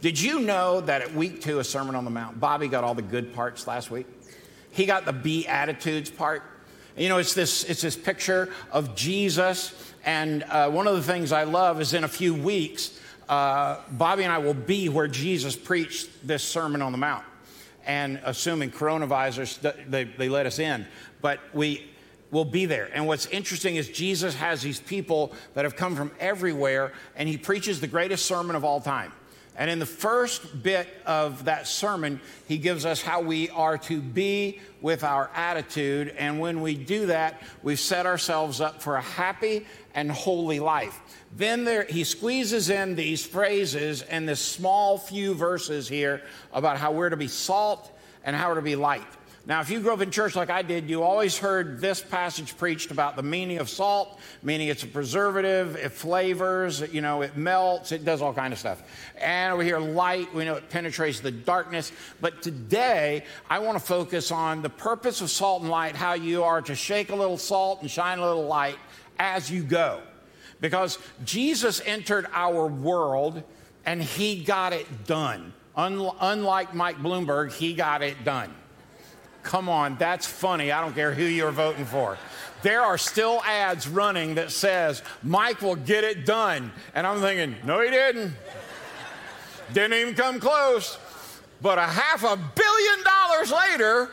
Did you know that at week 2 of Sermon on the Mount, Bobby got all the good parts last week? He got the Beatitudes part. You know, it's this picture of Jesus. And one of the things I love is in a few weeks, Bobby and I will be where Jesus preached this Sermon on the Mount. And assuming coronavirus, they let us in. But we will be there. And what's interesting is Jesus has these people that have come from everywhere, and he preaches the greatest sermon of all time. And in the first bit of that sermon, he gives us how we are to be with our attitude. And when we do that, we've set ourselves up for a happy and holy life. Then he squeezes in these phrases and this small few verses here about how we're to be salt and how we're to be light. Now, if you grew up in church like I did, you always heard this passage preached about the meaning of salt, meaning it's a preservative, it flavors, you know, it melts, it does all kind of stuff. And we hear light, we know it penetrates the darkness. But today, I want to focus on the purpose of salt and light, how you are to shake a little salt and shine a little light as you go. Because Jesus entered our world, and he got it done. Unlike Mike Bloomberg, he got it done. Come on, that's funny. I don't care who you're voting for. There are still ads running that says, Mike will get it done. And I'm thinking, no, he didn't. Didn't even come close. But $500 million later,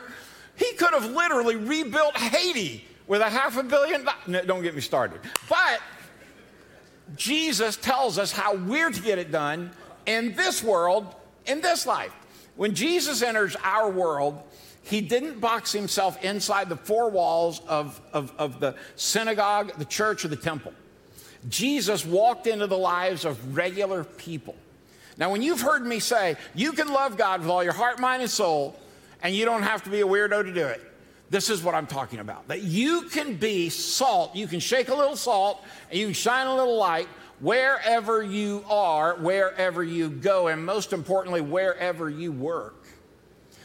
he could have literally rebuilt Haiti with $500 million. No, don't get me started. But Jesus tells us how we're to get it done in this world, in this life. When Jesus enters our world, he didn't box himself inside the four walls of the synagogue, the church, or the temple. Jesus walked into the lives of regular people. Now, when you've heard me say, you can love God with all your heart, mind, and soul, and you don't have to be a weirdo to do it, this is what I'm talking about. That you can be salt, you can shake a little salt, and you can shine a little light wherever you are, wherever you go, and most importantly, wherever you work.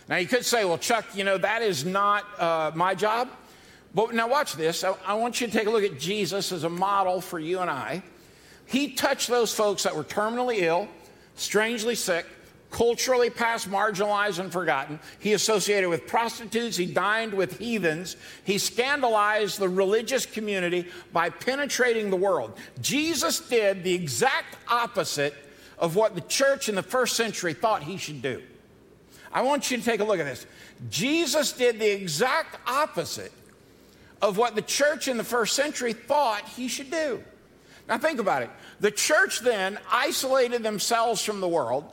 Now, you could say, well, Chuck, you know, that is not my job. But now watch this. I want you to take a look at Jesus as a model for you and I. He touched those folks that were terminally ill, strangely sick, culturally past marginalized and forgotten. He associated with prostitutes. He dined with heathens. He scandalized the religious community by penetrating the world. Jesus did the exact opposite of what the church in the first century thought he should do. I want you to take a look at this. Jesus did the exact opposite of what the church in the first century thought he should do. Now think about it. The church then isolated themselves from the world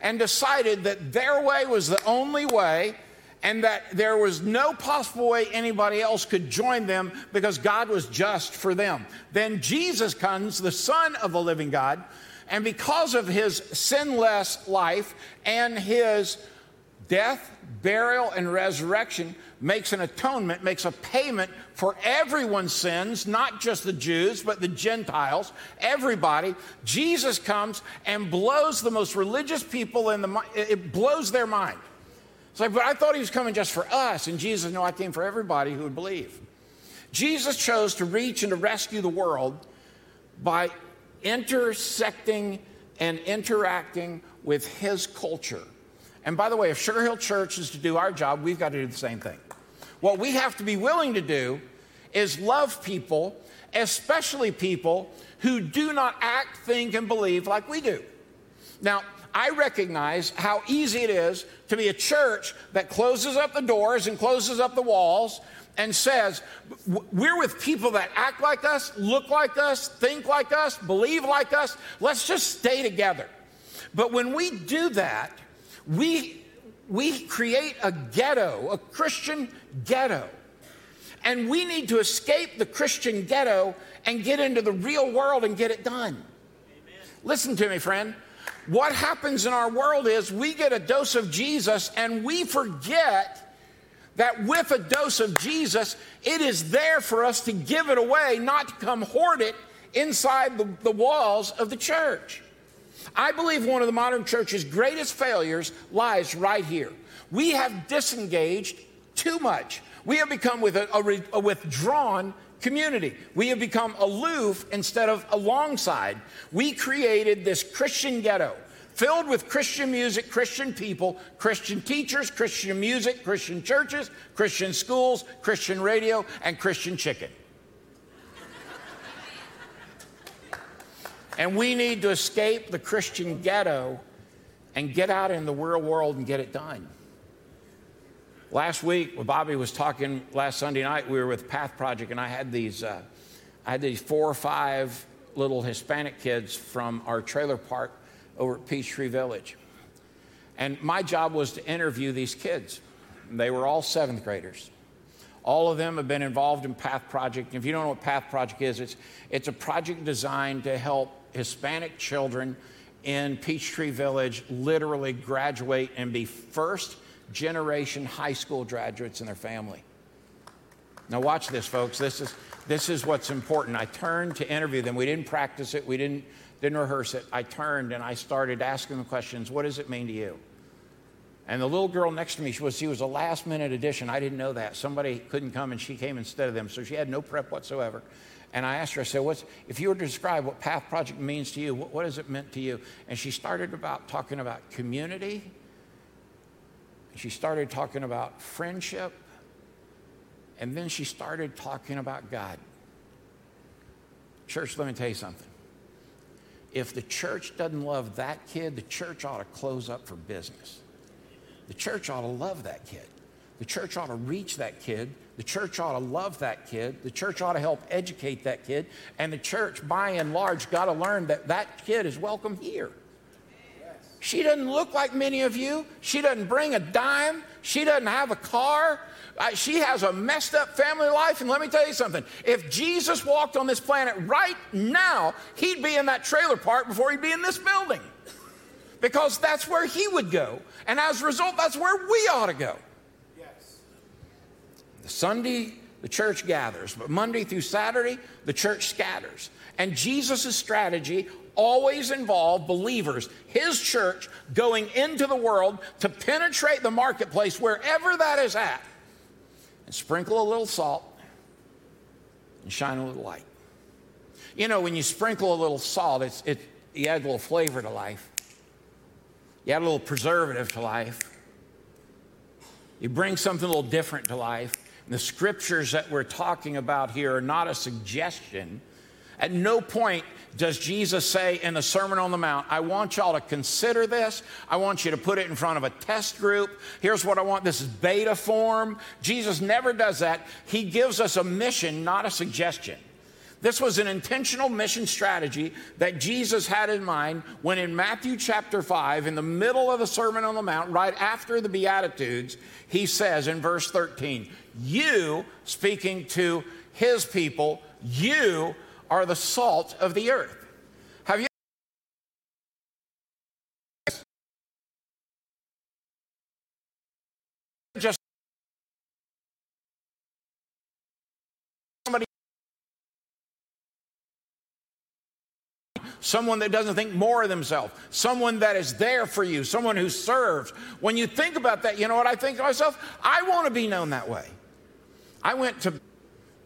and decided that their way was the only way and that there was no possible way anybody else could join them because God was just for them. Then Jesus comes, the Son of the living God, and because of his sinless life and his death, burial, and resurrection, makes an atonement, makes a payment for everyone's sins, not just the Jews, but the Gentiles, everybody. Jesus comes and blows the most religious people it blows their mind. It's like, but I thought he was coming just for us. And Jesus, no, I came for everybody who would believe. Jesus chose to reach and to rescue the world by intersecting and interacting with his culture. And by the way, if Sugar Hill Church is to do our job, we've got to do the same thing. What we have to be willing to do is love people, especially people who do not act, think, and believe like we do. Now, I recognize how easy it is to be a church that closes up the doors and closes up the walls and says, we're with people that act like us, look like us, think like us, believe like us. Let's just stay together. But when we do that, we create a ghetto, a Christian ghetto. And we need to escape the Christian ghetto and get into the real world and get it done. Amen. Listen to me, friend. What happens in our world is we get a dose of Jesus and we forget that with a dose of Jesus, it is there for us to give it away, not to come hoard it inside the walls of the church. I believe one of the modern church's greatest failures lies right here. We have disengaged too much. We have become a withdrawn community. We have become aloof instead of alongside. We created this Christian ghetto. filled with Christian music, Christian people, Christian teachers, Christian music, Christian churches, Christian schools, Christian radio, and Christian chicken. And we need to escape the Christian ghetto and get out in the real world and get it done. Last week, Bobby was talking, last Sunday night, we were with PATH Project, and I had these 4 or 5 little Hispanic kids from our trailer park over at Peachtree Village. And my job was to interview these kids. They were all 7th graders. All of them have been involved in PATH Project. If you don't know what PATH Project is, it's a project designed to help Hispanic children in Peachtree Village literally graduate and be first-generation high school graduates in their family. Now watch this, folks. This is what's important. I turned to interview them. We didn't practice it. We didn't rehearse it. I turned and I started asking them questions. What does it mean to you? And the little girl next to me, she was a last-minute addition. I didn't know that. Somebody couldn't come, and she came instead of them, so she had no prep whatsoever. And I asked her, I said, if you were to describe what PATH Project means to you, what has it meant to you? And she started about talking about community. She started talking about friendship. And then she started talking about God. Church, let me tell you something. If the church doesn't love that kid, the church ought to close up for business. The church ought to love that kid. The church ought to reach that kid. The church ought to love that kid. The church ought to help educate that kid. And the church, by and large, got to learn that kid is welcome here. Yes. She doesn't look like many of you. She doesn't bring a dime. She doesn't have a car. She has a messed up family life. And let me tell you something. If Jesus walked on this planet right now, he'd be in that trailer park before he'd be in this building. Because that's where he would go. And as a result, that's where we ought to go. Yes. Sunday, the church gathers. But Monday through Saturday, the church scatters. And Jesus' strategy always involved believers, his church, going into the world to penetrate the marketplace wherever that is at. And sprinkle a little salt and shine a little light. You know, when you sprinkle a little salt, you add a little flavor to life. You add a little preservative to life. You bring something a little different to life. And the scriptures that we're talking about here are not a suggestion. At no point does Jesus say in the Sermon on the Mount, I want y'all to consider this. I want you to put it in front of a test group. Here's what I want. This is beta form. Jesus never does that. He gives us a mission, not a suggestion. This was an intentional mission strategy that Jesus had in mind when in Matthew chapter 5, in the middle of the Sermon on the Mount, right after the Beatitudes, he says in verse 13, you, speaking to his people, you are the salt of the earth. Have you? Just someone that doesn't think more of themselves, someone that is there for you, someone who serves. When you think about that, you know what I think to myself? I want to be known that way.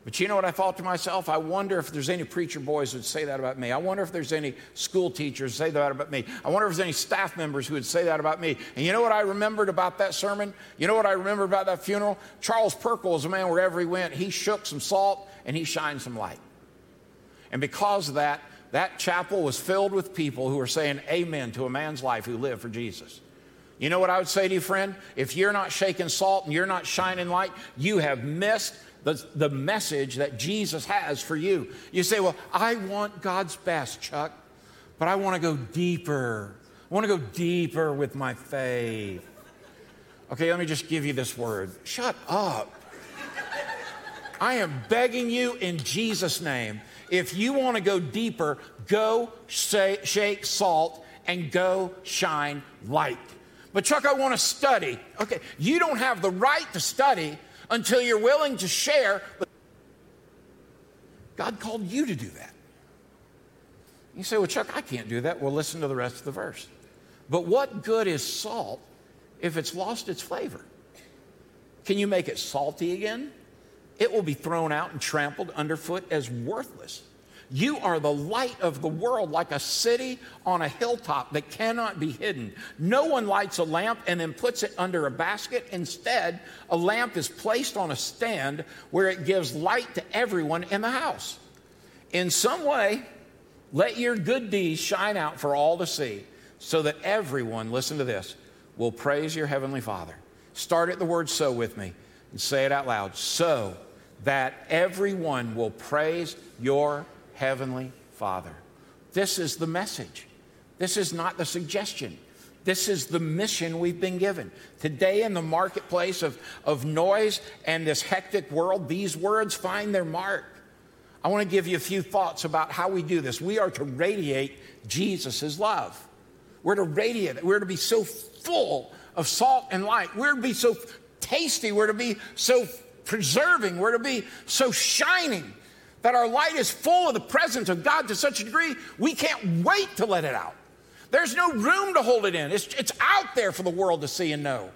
But you know what I thought to myself? I wonder if there's any preacher boys who would say that about me. I wonder if there's any school teachers who would say that about me. I wonder if there's any staff members who would say that about me. And you know what I remembered about that sermon? You know what I remembered about that funeral? Charles Perkle is a man wherever he went. He shook some salt and he shined some light. And because of that, that chapel was filled with people who were saying amen to a man's life who lived for Jesus. You know what I would say to you, friend? If you're not shaking salt and you're not shining light, you have missed the message that Jesus has for you. You say, well, I want God's best, Chuck, but I want to go deeper. I want to go deeper with my faith. Okay, let me just give you this word. Shut up. I am begging you in Jesus' name. If you want to go deeper, go shake salt and go shine light. But Chuck, I want to study. Okay, you don't have the right to study until you're willing to share. God called you to do that. You say, well, Chuck, I can't do that. Well, listen to the rest of the verse. But what good is salt if it's lost its flavor? Can you make it salty again? It will be thrown out and trampled underfoot as worthless. you are the light of the world, like a city on a hilltop that cannot be hidden. No one lights a lamp and then puts it under a basket. Instead, a lamp is placed on a stand where it gives light to everyone in the house. In some way, let your good deeds shine out for all to see, so that everyone, listen to this, will praise your heavenly Father. Start at the word "so" with me and say it out loud. So that everyone will praise your heavenly Father. This is the message. This is not the suggestion. This is the mission we've been given. Today in the marketplace of noise and this hectic world, these words find their mark. I want to give you a few thoughts about how we do this. We are to radiate Jesus' love. We're to radiate it. We're to be so full of salt and light. We're to be so tasty. We're to be so preserving. We're to be so shining that our light is full of the presence of God to such a degree we can't wait to let it out. There's no room to hold it in. It's out there for the world to see and know.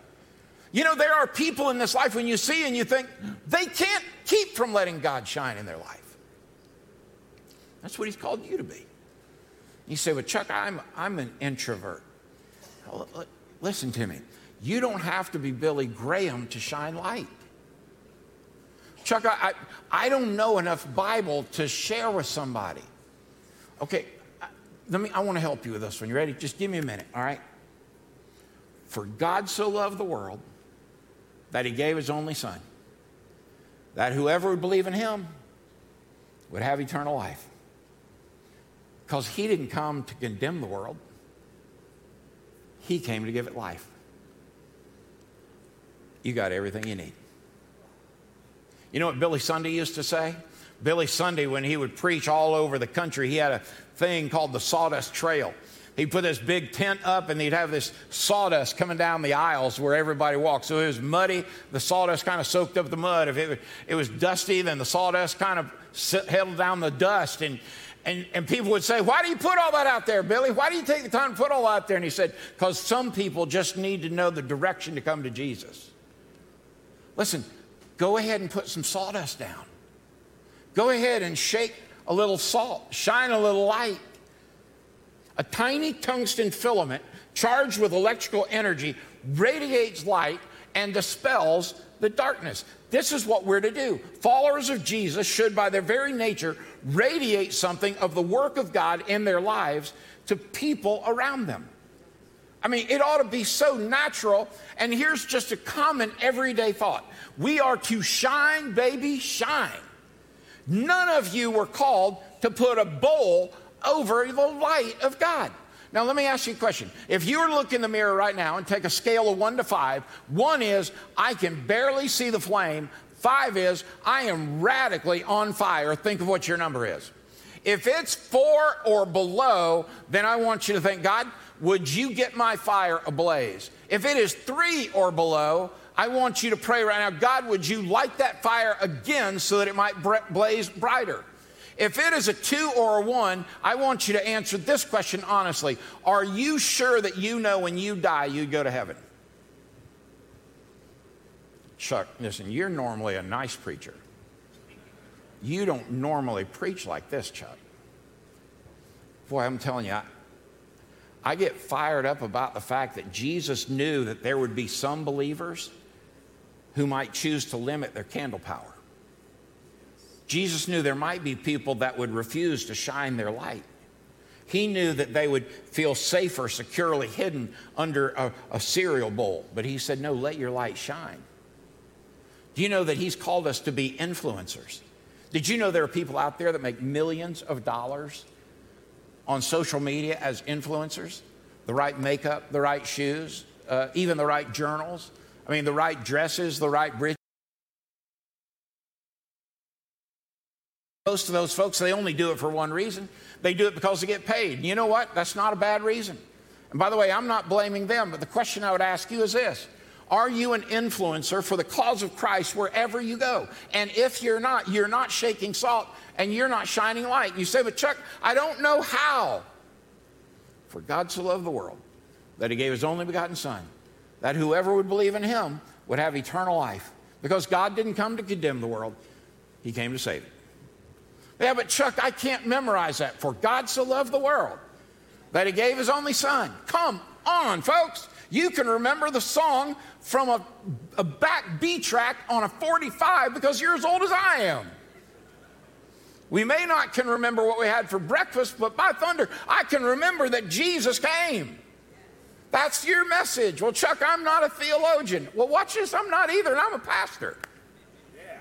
You know, there are people in this life when you see and you think they can't keep from letting God shine in their life. That's what he's called you to be. You say, well, Chuck, I'm an introvert. Listen to me. You don't have to be Billy Graham to shine light. Chuck, I don't know enough Bible to share with somebody. Okay, I want to help you with this one. You ready? Just give me a minute, all right? For God so loved the world that he gave his only son, that whoever would believe in him would have eternal life. Because he didn't come to condemn the world. He came to give it life. You got everything you need. You know what Billy Sunday used to say? Billy Sunday, when he would preach all over the country, he had a thing called the Sawdust Trail. He'd put this big tent up, and he'd have this sawdust coming down the aisles where everybody walked. So it was muddy. The sawdust kind of soaked up the mud. If it was dusty, then the sawdust kind of held down the dust. And people would say, why do you put all that out there, Billy? Why do you take the time to put all that out there? And he said, because some people just need to know the direction to come to Jesus. Listen, go ahead and put some sawdust down. Go ahead and shake a little salt. Shine a little light. A tiny tungsten filament charged with electrical energy radiates light and dispels the darkness. This is what we're to do. Followers of Jesus should, by their very nature, radiate something of the work of God in their lives to people around them. I mean, it ought to be so natural. And here's just a common everyday thought. We are to shine, baby, shine. None of you were called to put a bowl over the light of God. Now, let me ask you a question. If you were to look in the mirror right now and take a scale of 1 to 5, 1 is, I can barely see the flame. 5 is, I am radically on fire. Think of what your number is. If it's 4 or below, then I want you to think, God, would you get my fire ablaze? If it is 3 or below, I want you to pray right now, God, would you light that fire again so that it might blaze brighter? If it is a 2 or a 1, I want you to answer this question honestly. Are you sure that you know when you die, you go to heaven? Chuck, listen, you're normally a nice preacher. You don't normally preach like this, Chuck. Boy, I'm telling you, I get fired up about the fact that Jesus knew that there would be some believers who might choose to limit their candle power. Jesus knew there might be people that would refuse to shine their light. He knew that they would feel safer, securely hidden under a cereal bowl. But he said, no, let your light shine. Do you know that he's called us to be influencers? Did you know there are people out there that make millions of dollars on social media as influencers? The right makeup, the right shoes, even the right journals. I mean, the right dresses, the right bridges. Most of those folks, they only do it for one reason. They do it because they get paid. You know what? That's not a bad reason. And by the way, I'm not blaming them, but the question I would ask you is this. Are you an influencer for the cause of Christ wherever you go? And if you're not, you're not shaking salt and you're not shining light. You say, but Chuck, I don't know how. For God so loved the world that he gave his only begotten son, that whoever would believe in him would have eternal life. Because God didn't come to condemn the world. He came to save it. Yeah, but Chuck, I can't memorize that. For God so loved the world that he gave his only son. Come on, folks. You can remember the song from a back B track on a 45 because you're as old as I am. We may not can remember what we had for breakfast, but by thunder, I can remember that Jesus came. That's your message. Well, Chuck, I'm not a theologian. Well, watch this. I'm not either, and I'm a pastor. Yeah.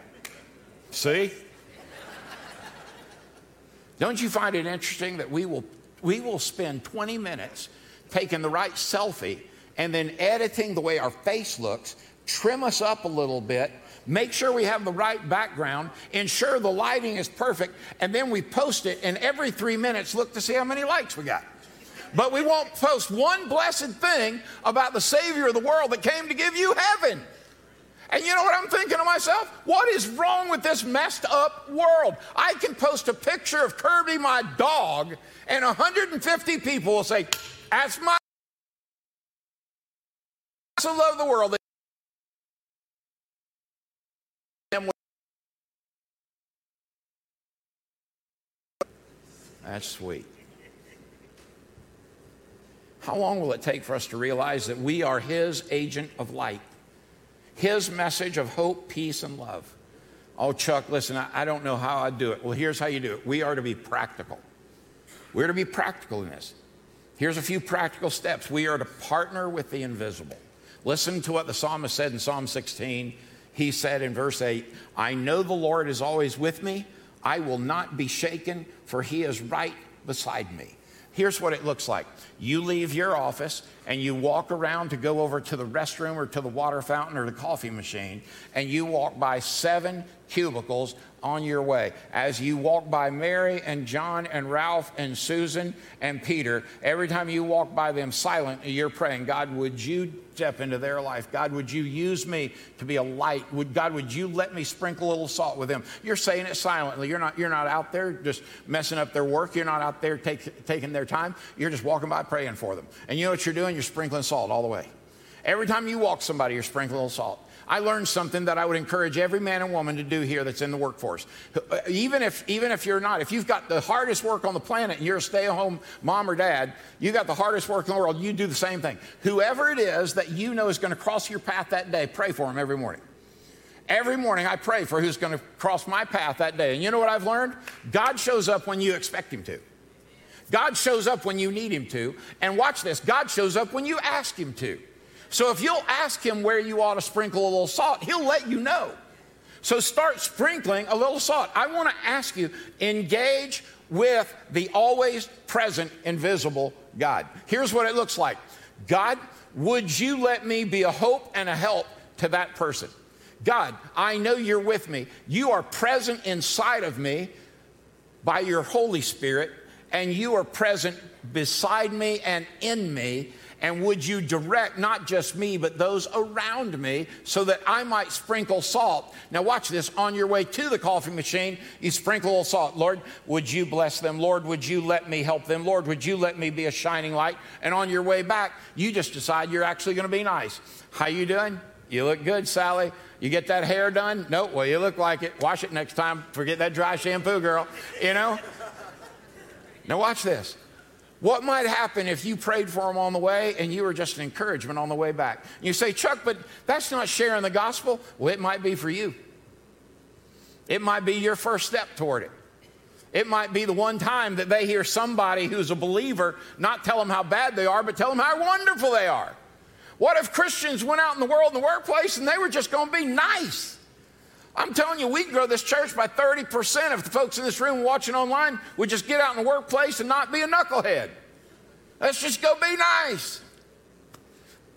See? Don't you find it interesting that we will spend 20 minutes taking the right selfie and then editing the way our face looks, trim us up a little bit, make sure we have the right background, ensure the lighting is perfect, and then we post it, and every 3 minutes look to see how many likes we got. But we won't post one blessed thing about the Savior of the world that came to give you heaven. And you know what I'm thinking to myself? What is wrong with this messed up world? I can post a picture of Kirby, my dog, and 150 people will say, that's my so love the world. That's sweet. How long will it take for us to realize that we are his agent of light? His message of hope, peace, and love. Oh, Chuck, listen, I don't know how I do it. Well, here's how you do it. We are to be practical. We're to be practical in this. Here's a few practical steps. We are to partner with the invisible. Listen to what the psalmist said in Psalm 16. He said in verse 8, I know the Lord is always with me. I will not be shaken, for he is right beside me. Here's what it looks like. You leave your office and you walk around to go over to the restroom or to the water fountain or the coffee machine, and you walk by 7 cubicles on your way. As you walk by Mary and John and Ralph and Susan and Peter, every time you walk by them silent, you're praying, God, would you step into their life? God, would you use me to be a light? God, would you let me sprinkle a little salt with them? You're saying it silently. You're not out there just messing up their work. You're not out there taking their time. You're just walking by praying for them. And you know what you're doing? You're sprinkling salt all the way. Every time you walk somebody, you're sprinkling a little salt. I learned something that I would encourage every man and woman to do here that's in the workforce. Even if you're not, if you've got the hardest work on the planet and you're a stay-at-home mom or dad, you got the hardest work in the world, you do the same thing. Whoever it is that you know is going to cross your path that day, pray for them every morning. Every morning I pray for who's going to cross my path that day. And you know what I've learned? God shows up when you expect him to. God shows up when you need him to. And watch this, God shows up when you ask him to. So if you'll ask him where you ought to sprinkle a little salt, he'll let you know. So start sprinkling a little salt. I want to ask you, engage with the always present, invisible God. Here's what it looks like. God, would you let me be a hope and a help to that person? God, I know you're with me. You are present inside of me by your Holy Spirit, and you are present beside me and in me. And would you direct not just me, but those around me so that I might sprinkle salt? Now watch this. On your way to the coffee machine, you sprinkle a little salt. Lord, would you bless them? Lord, would you let me help them? Lord, would you let me be a shining light? And on your way back, you just decide you're actually going to be nice. How you doing? You look good, Sally. You get that hair done? Nope. Well, you look like it. Wash it next time. Forget that dry shampoo, girl. You know? Now watch this. What might happen if you prayed for them on the way and you were just an encouragement on the way back? You say, Chuck, but that's not sharing the gospel. Well, it might be for you. It might be your first step toward it. It might be the one time that they hear somebody who's a believer not tell them how bad they are, but tell them how wonderful they are. What if Christians went out in the world, in the workplace, and they were just going to be nice? I'm telling you, we can grow this church by 30% if the folks in this room watching online would just get out in the workplace and not be a knucklehead. Let's just go be nice.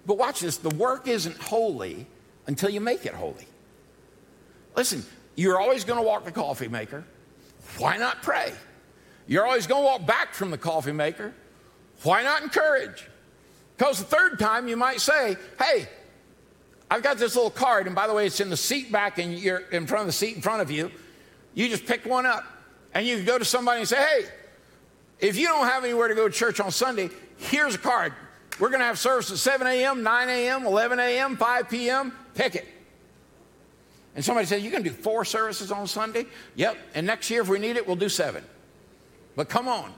But watch this. The work isn't holy until you make it holy. Listen, you're always going to walk the coffee maker. Why not pray? You're always going to walk back from the coffee maker. Why not encourage? Because the third time you might say, hey, I've got this little card, and by the way, it's in the seat back, and you're in front of the seat in front of you. You just pick one up, and you can go to somebody and say, hey, if you don't have anywhere to go to church on Sunday, here's a card. We're going to have service at 7 a.m., 9 a.m., 11 a.m., 5 p.m. Pick it. And somebody said, you're going to do 4 services on Sunday? Yep. And next year, if we need it, we'll do 7. But come on.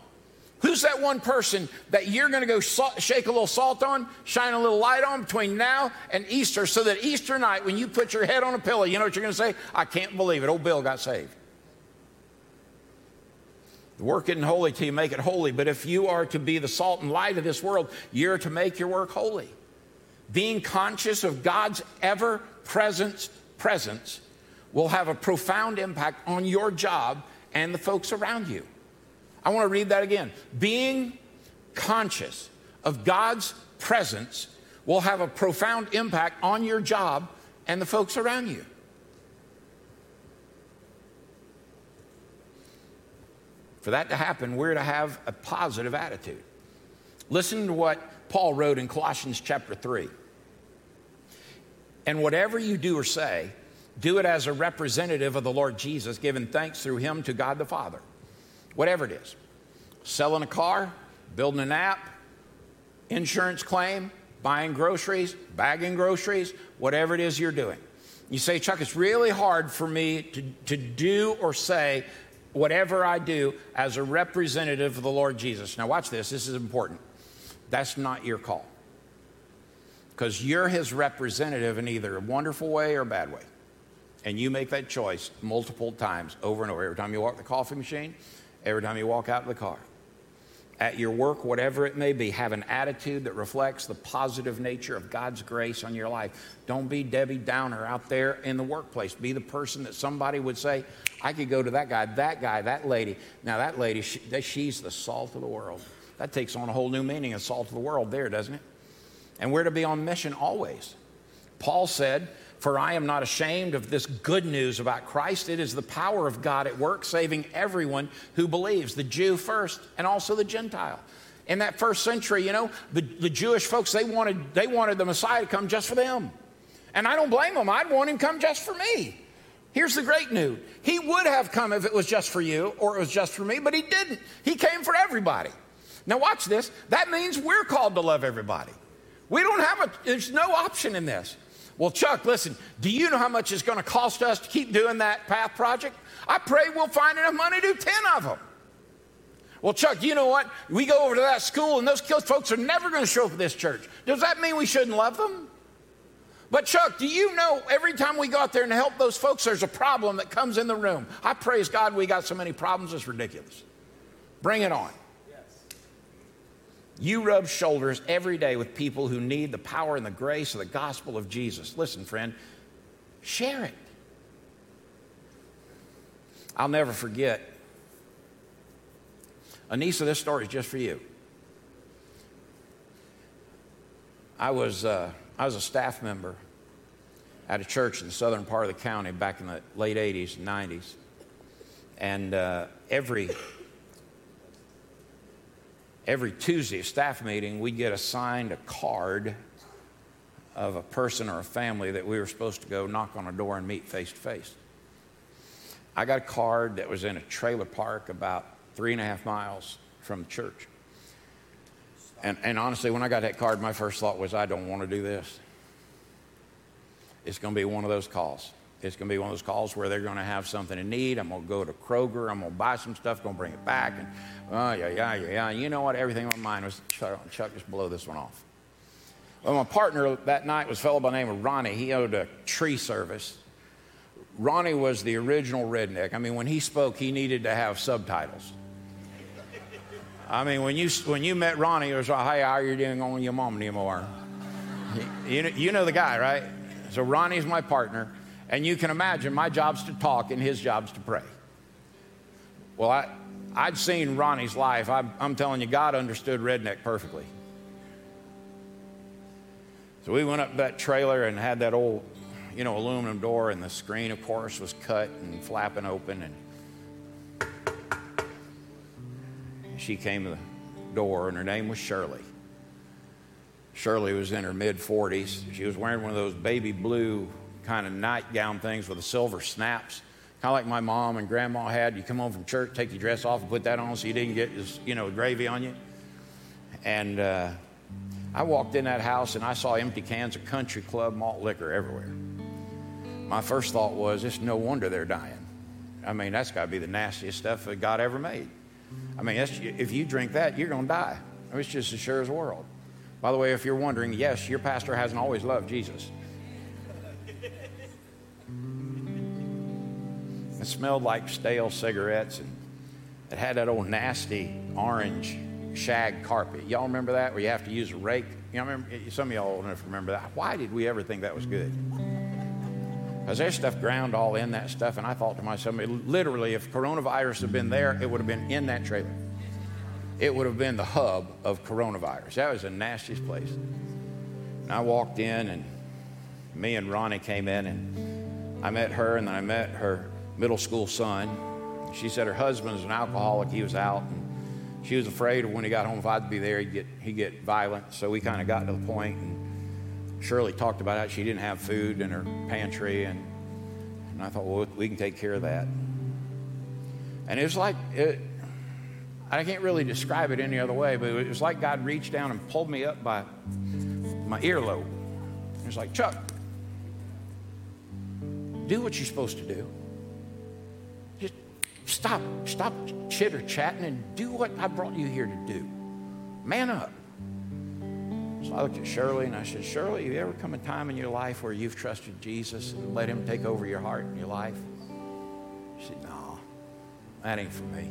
Who's that one person that you're going to go shake a little salt on, shine a little light on between now and Easter, so that Easter night, when you put your head on a pillow, you know what you're going to say? I can't believe it. Old Bill got saved. The work isn't holy till you make it holy, but if you are to be the salt and light of this world, you're to make your work holy. Being conscious of God's ever-present presence will have a profound impact on your job and the folks around you. I want to read that again. Being conscious of God's presence will have a profound impact on your job and the folks around you. For that to happen, we're to have a positive attitude. Listen to what Paul wrote in Colossians chapter 3. And whatever you do or say, do it as a representative of the Lord Jesus, giving thanks through him to God the Father. Whatever it is, selling a car, building an app, insurance claim, buying groceries, bagging groceries, whatever it is you're doing. You say, Chuck, it's really hard for me to do or say whatever I do as a representative of the Lord Jesus. Now watch this. This is important. That's not your call, because you're his representative in either a wonderful way or a bad way. And you make that choice multiple times over and over. Every time you walk the coffee machine, every time you walk out of the car, at your work, whatever it may be, have an attitude that reflects the positive nature of God's grace on your life. Don't be Debbie Downer out there in the workplace. Be the person that somebody would say, I could go to that guy, that lady. Now that lady, she's the salt of the world. That takes on a whole new meaning of salt of the world there, doesn't it? And we're to be on mission always. Paul said, for I am not ashamed of this good news about Christ. It is the power of God at work, saving everyone who believes, the Jew first and also the Gentile. In that first century, you know, the Jewish folks, they wanted the Messiah to come just for them. And I don't blame them. I'd want him to come just for me. Here's the great news. He would have come if it was just for you or it was just for me, but he didn't. He came for everybody. Now watch this. That means we're called to love everybody. We don't have there's no option in this. Well, Chuck, listen, do you know how much it's going to cost us to keep doing that PATH Project? I pray we'll find enough money to do 10 of them. Well, Chuck, you know what? We go over to that school and those folks are never going to show up at this church. Does that mean we shouldn't love them? But Chuck, do you know every time we go out there and help those folks, there's a problem that comes in the room? I praise God we got so many problems, it's ridiculous. Bring it on. You rub shoulders every day with people who need the power and the grace of the gospel of Jesus. Listen, friend, share it. I'll never forget. Anissa, this story is just for you. I was a staff member at a church in the southern part of the county back in the late 80s and 90s. And Every Tuesday staff meeting, we'd get assigned a card of a person or a family that we were supposed to go knock on a door and meet face to face. I got a card that was in a trailer park about 3.5 miles from the church. And honestly, when I got that card, my first thought was, I don't want to do this. It's going to be one of those calls. It's going to be one of those calls where they're going to have something in need. I'm going to go to Kroger. I'm going to buy some stuff, going to bring it back. And you know what? Everything on mine was, Chuck, just blow this one off. Well, my partner that night was a fellow by the name of Ronnie. He owned a tree service. Ronnie was the original redneck. I mean, when he spoke, he needed to have subtitles. I mean, when you met Ronnie, it was like, hey, how are you doing on your mom anymore? You know the guy, right? So Ronnie's my partner. And you can imagine my job's to talk and his job's to pray. Well, I'd seen Ronnie's life. I'm telling you, God understood redneck perfectly. So we went up to that trailer and had that old, you know, aluminum door, and the screen, of course, was cut and flapping open. And she came to the door, and her name was Shirley. Shirley was in her mid-40s. She was wearing one of those baby blue kind of nightgown things with the silver snaps, kind of like my mom and grandma had. You come home from church, take your dress off and put that on so you didn't get this, you know, gravy on you. And I walked in that house and I saw empty cans of Country Club malt liquor everywhere. My first thought was, it's no wonder they're dying. I mean, that's got to be the nastiest stuff that God ever made. I mean, that's, if you drink that, you're going to die. I mean, it's just as sure as the world. By the way, if you're wondering, yes, your pastor hasn't always loved Jesus. It smelled like stale cigarettes, and it had that old nasty orange shag carpet. Y'all remember that, where you have to use a rake? You know, remember, some of y'all old enough to remember that. Why did we ever think that was good? Because there's stuff ground all in that stuff, and I thought to myself, literally, if coronavirus had been there, it would have been in that trailer. It would have been the hub of coronavirus. That was the nastiest place. And I walked in, and me and Ronnie came in, and I met her, and then I met her middle school son. She said her husband was an alcoholic. He was out, and she was afraid of when he got home, if I'd be there, he'd get violent. So we kind of got to the point, and Shirley talked about how she didn't have food in her pantry, and I thought, well, we can take care of that. And it was like, I can't really describe it any other way, but it was like God reached down and pulled me up by my earlobe. It was like, Chuck, do what you're supposed to do. Just stop chitter-chatting and do what I brought you here to do. Man up. So I looked at Shirley and I said, Shirley, have you ever come a time in your life where you've trusted Jesus and let him take over your heart and your life? She said, no, that ain't for me.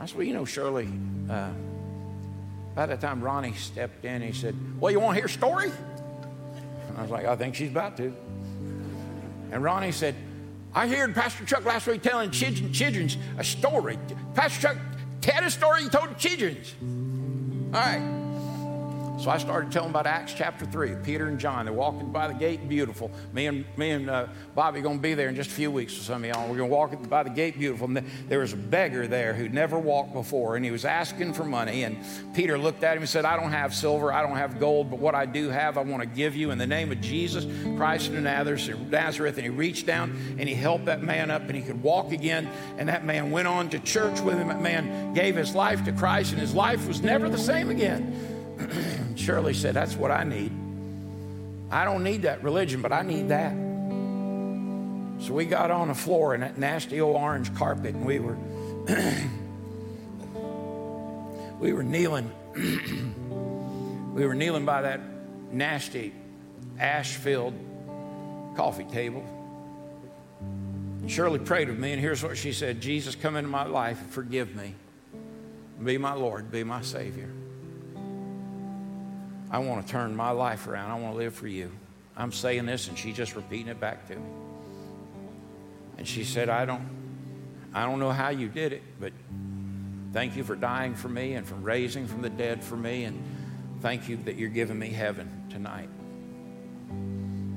I said, well, you know, Shirley, by the time Ronnie stepped in, he said, well, you want to hear a story? And I was like, I think she's about to. And Ronnie said, I heard Pastor Chuck last week telling children's a story. Pastor Chuck had a story he told the children's. All right. So I started telling about Acts chapter 3, Peter and John. They're walking by the Gate Beautiful. Me and Bobby are going to be there in just a few weeks for some of y'all. We're going to walk by the Gate Beautiful. And there was a beggar there who'd never walked before, and he was asking for money. And Peter looked at him and said, I don't have silver, I don't have gold, but what I do have I want to give you in the name of Jesus Christ of Nazareth. And he reached down and he helped that man up, and he could walk again. And that man went on to church with him. That man gave his life to Christ, and his life was never the same again. Shirley said, that's what I need. I don't need that religion, but I need that. So we got on the floor in that nasty old orange carpet, and we were kneeling. We were kneeling by that nasty ash-filled coffee table. Shirley prayed with me, and here's what she said. Jesus, come into my life and forgive me. Be my Lord, be my Savior. I want to turn my life around. I want to live for you. I'm saying this, and she's just repeating it back to me. And she said, I don't know how you did it, but thank you for dying for me and for raising from the dead for me, and thank you that you're giving me heaven tonight.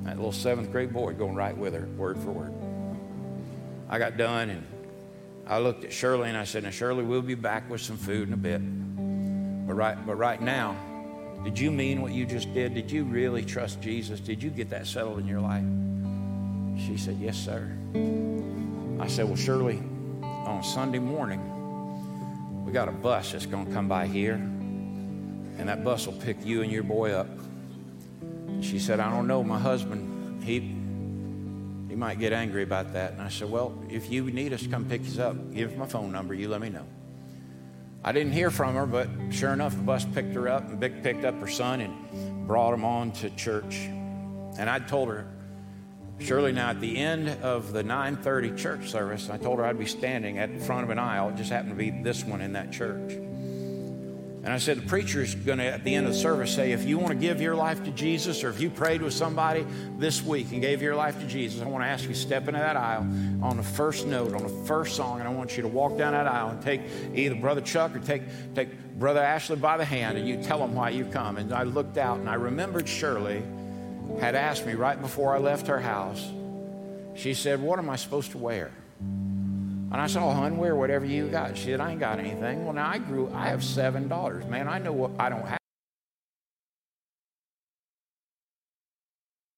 That little seventh grade boy going right with her, word for word. I got done, and I looked at Shirley, and I said, now, Shirley, we'll be back with some food in a bit. But right now, did you mean what you just did? Did you really trust Jesus? Did you get that settled in your life? She said, yes, sir. I said, well, Shirley, on Sunday morning, we got a bus that's going to come by here, and that bus will pick you and your boy up. She said, I don't know. My husband, he might get angry about that. And I said, well, if you need us to come pick us up, give my phone number. You let me know. I didn't hear from her, but sure enough, the bus picked her up, and Vic picked up her son and brought him on to church. And I told her, Shirley, now at the end of the 9:30 church service, I told her I'd be standing at the front of an aisle. It just happened to be this one in that church. And I said, the preacher is going to, at the end of the service, say, if you want to give your life to Jesus, or if you prayed with somebody this week and gave your life to Jesus, I want to ask you to step into that aisle on the first note, on the first song, and I want you to walk down that aisle and take either Brother Chuck or take Brother Ashley by the hand, and you tell them why you come. And I looked out, and I remembered Shirley had asked me right before I left her house, she said, what am I supposed to wear? And I said, oh, hon, wear whatever you got. She said, I ain't got anything. Well, now I have 7 daughters. Man, I know what I don't have.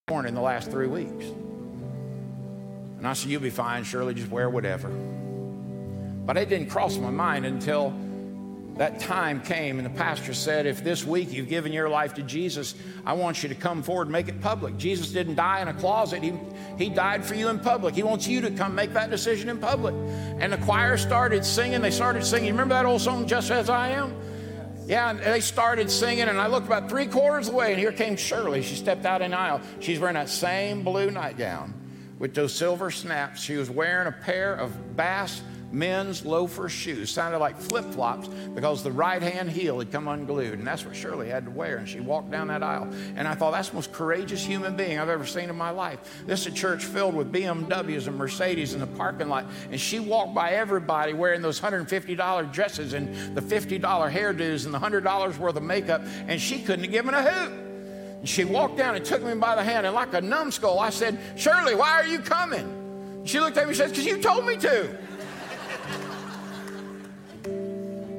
Born in the last 3 weeks. And I said, you'll be fine, Shirley. Just wear whatever. But it didn't cross my mind until that time came and the pastor said, if this week you've given your life to Jesus, I want you to come forward and make it public. Jesus didn't die in a closet. He died for you in public. He wants you to come make that decision in public. And the choir started singing. They started singing. Remember that old song, Just As I Am? Yeah, and they started singing, and I looked about three-quarters of the way, and here came Shirley. She stepped out in the aisle. She's wearing that same blue nightgown with those silver snaps. She was wearing a pair of Bass men's loafer shoes. Sounded like flip-flops because the right hand heel had come unglued, and that's what Shirley had to wear, and she walked down that aisle. And I thought, that's the most courageous human being I've ever seen in my life. This is a church filled with BMWs and Mercedes in the parking lot, and she walked by everybody wearing those $150 dresses and the $50 hairdos and the $100 worth of makeup, and she couldn't have given a hoot. And she walked down and took me by the hand, and like a numbskull, I said, Shirley, why are you coming? And she looked at me and said, because you told me to.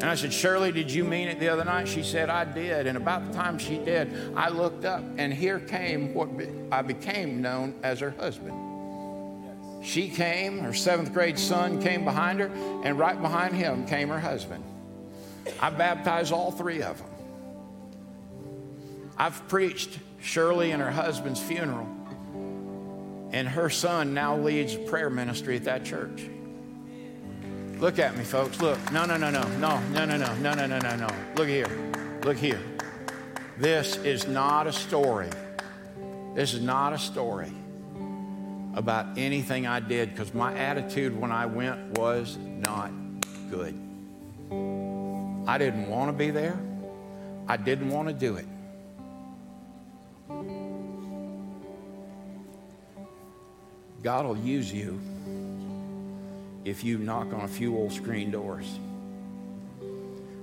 And I said, Shirley, did you mean it the other night? She said, I did. And about the time she did, I looked up, and here came what I became known as her husband. Yes. She came, her seventh grade son came behind her, and right behind him came her husband. I baptized all three of them. I've preached Shirley and her husband's funeral, and her son now leads prayer ministry at that church. Look at me, folks. Look. No. Look here. This is not a story. This is not a story about anything I did, because my attitude when I went was not good. I didn't want to be there. I didn't want to do it. God will use you if you knock on a few old screen doors.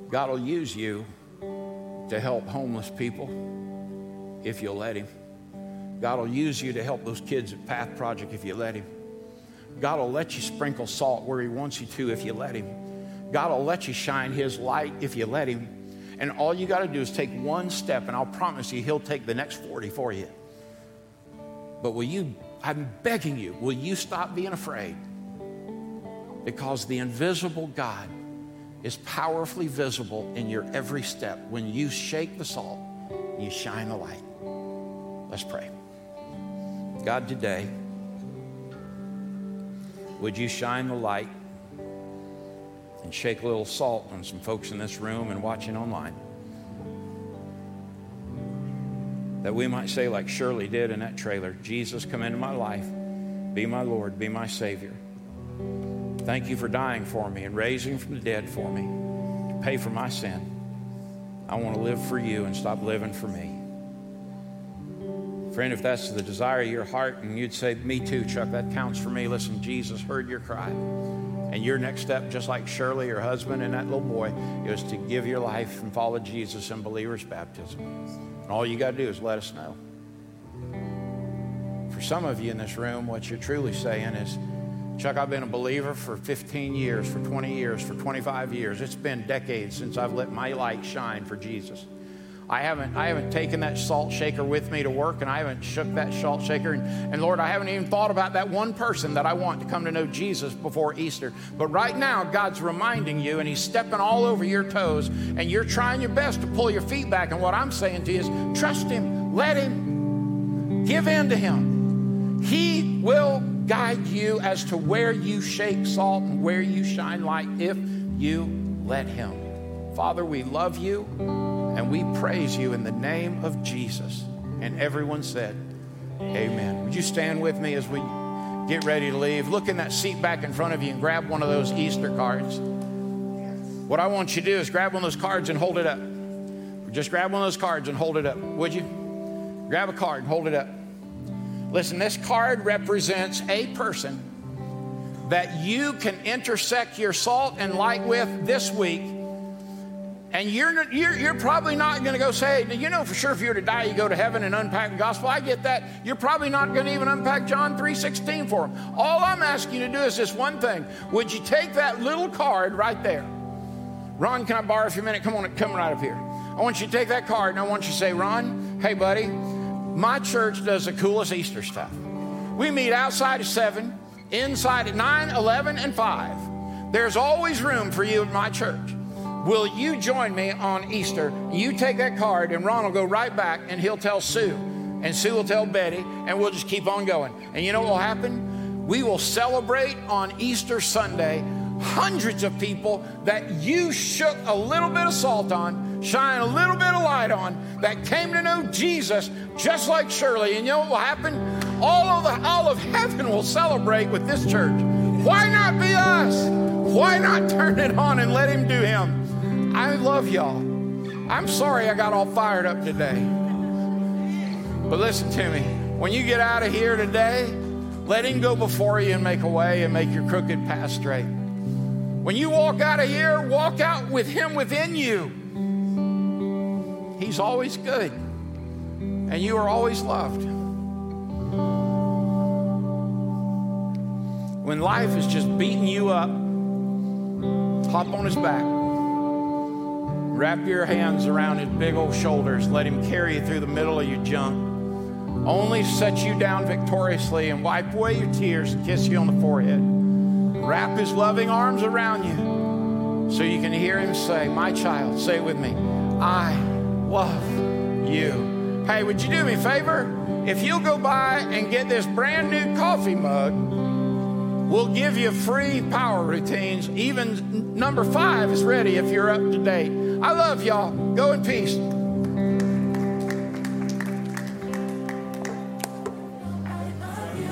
God will use you to help homeless people if you'll let him. God will use you to help those kids at PATH Project if you let him. God will let you sprinkle salt where he wants you to if you let him. God will let you shine his light if you let him. And all you got to do is take one step, and I'll promise you he'll take the next 40 for you. But I'm begging you, will you stop being afraid? Because the invisible God is powerfully visible in your every step. When you shake the salt, you shine the light. Let's pray. God, today, would you shine the light and shake a little salt on some folks in this room and watching online, that we might say, like Shirley did in that trailer, Jesus, come into my life, be my Lord, be my Savior. Thank you for dying for me and raising from the dead for me to pay for my sin. I want to live for you and stop living for me. Friend, if that's the desire of your heart and you'd say, me too, Chuck, that counts for me. Listen, Jesus heard your cry. And your next step, just like Shirley, her husband, and that little boy, is to give your life and follow Jesus in believer's baptism. And all you got to do is let us know. For some of you in this room, what you're truly saying is, Chuck, I've been a believer for 15 years, for 20 years, for 25 years. It's been decades since I've let my light shine for Jesus. I haven't taken that salt shaker with me to work, and I haven't shook that salt shaker. And Lord, I haven't even thought about that one person that I want to come to know Jesus before Easter. But right now, God's reminding you, and he's stepping all over your toes, and you're trying your best to pull your feet back. And what I'm saying to you is, trust him, let him, give in to him. He will guide you as to where you shake salt and where you shine light if you let him. Father, we love you and we praise you in the name of Jesus. And everyone said, amen. Would you stand with me as we get ready to leave? Look in that seat back in front of you and grab one of those Easter cards. What I want you to do is grab one of those cards and hold it up. Just grab one of those cards and hold it up, would you? Grab a card and hold it up. Listen, this card represents a person that you can intersect your salt and light with this week. And you're probably not going to go say, hey, you know for sure if you were to die, you go to heaven and unpack the gospel. I get that. You're probably not going to even unpack John 3:16 for them. All I'm asking you to do is this one thing. Would you take that little card right there? Ron, can I borrow a few minutes? Come right up here. I want you to take that card, and I want you to say, Ron, hey, buddy, my church does the coolest Easter stuff. We meet outside at 7, inside at 9, 11, and 5. There's always room for you at my church. Will you join me on Easter? You take that card and Ron will go right back and he'll tell Sue. And Sue will tell Betty, and we'll just keep on going. And you know what will happen? We will celebrate on Easter Sunday hundreds of people that you shook a little bit of salt on, shine a little bit of light on, that came to know Jesus just like Shirley. And you know what will happen? All of heaven will celebrate with this church. Why not be us? Why not turn it on and let him do him? I love y'all. I'm sorry I got all fired up today. But listen to me, when you get out of here today, let him go before you and make a way and make your crooked path straight. When you walk out of here, walk out with him within you. He's always good, and you are always loved. When life is just beating you up, hop on his back. Wrap your hands around his big old shoulders. Let him carry you through the middle of your junk. Only set you down victoriously and wipe away your tears and kiss you on the forehead. Wrap his loving arms around you so you can hear him say, my child, say it with me, I love you. Hey, would you do me a favor? If you'll go by and get this brand new coffee mug, we'll give you free power routines. Even number 5 is ready if you're up to date. I love y'all. Go in peace.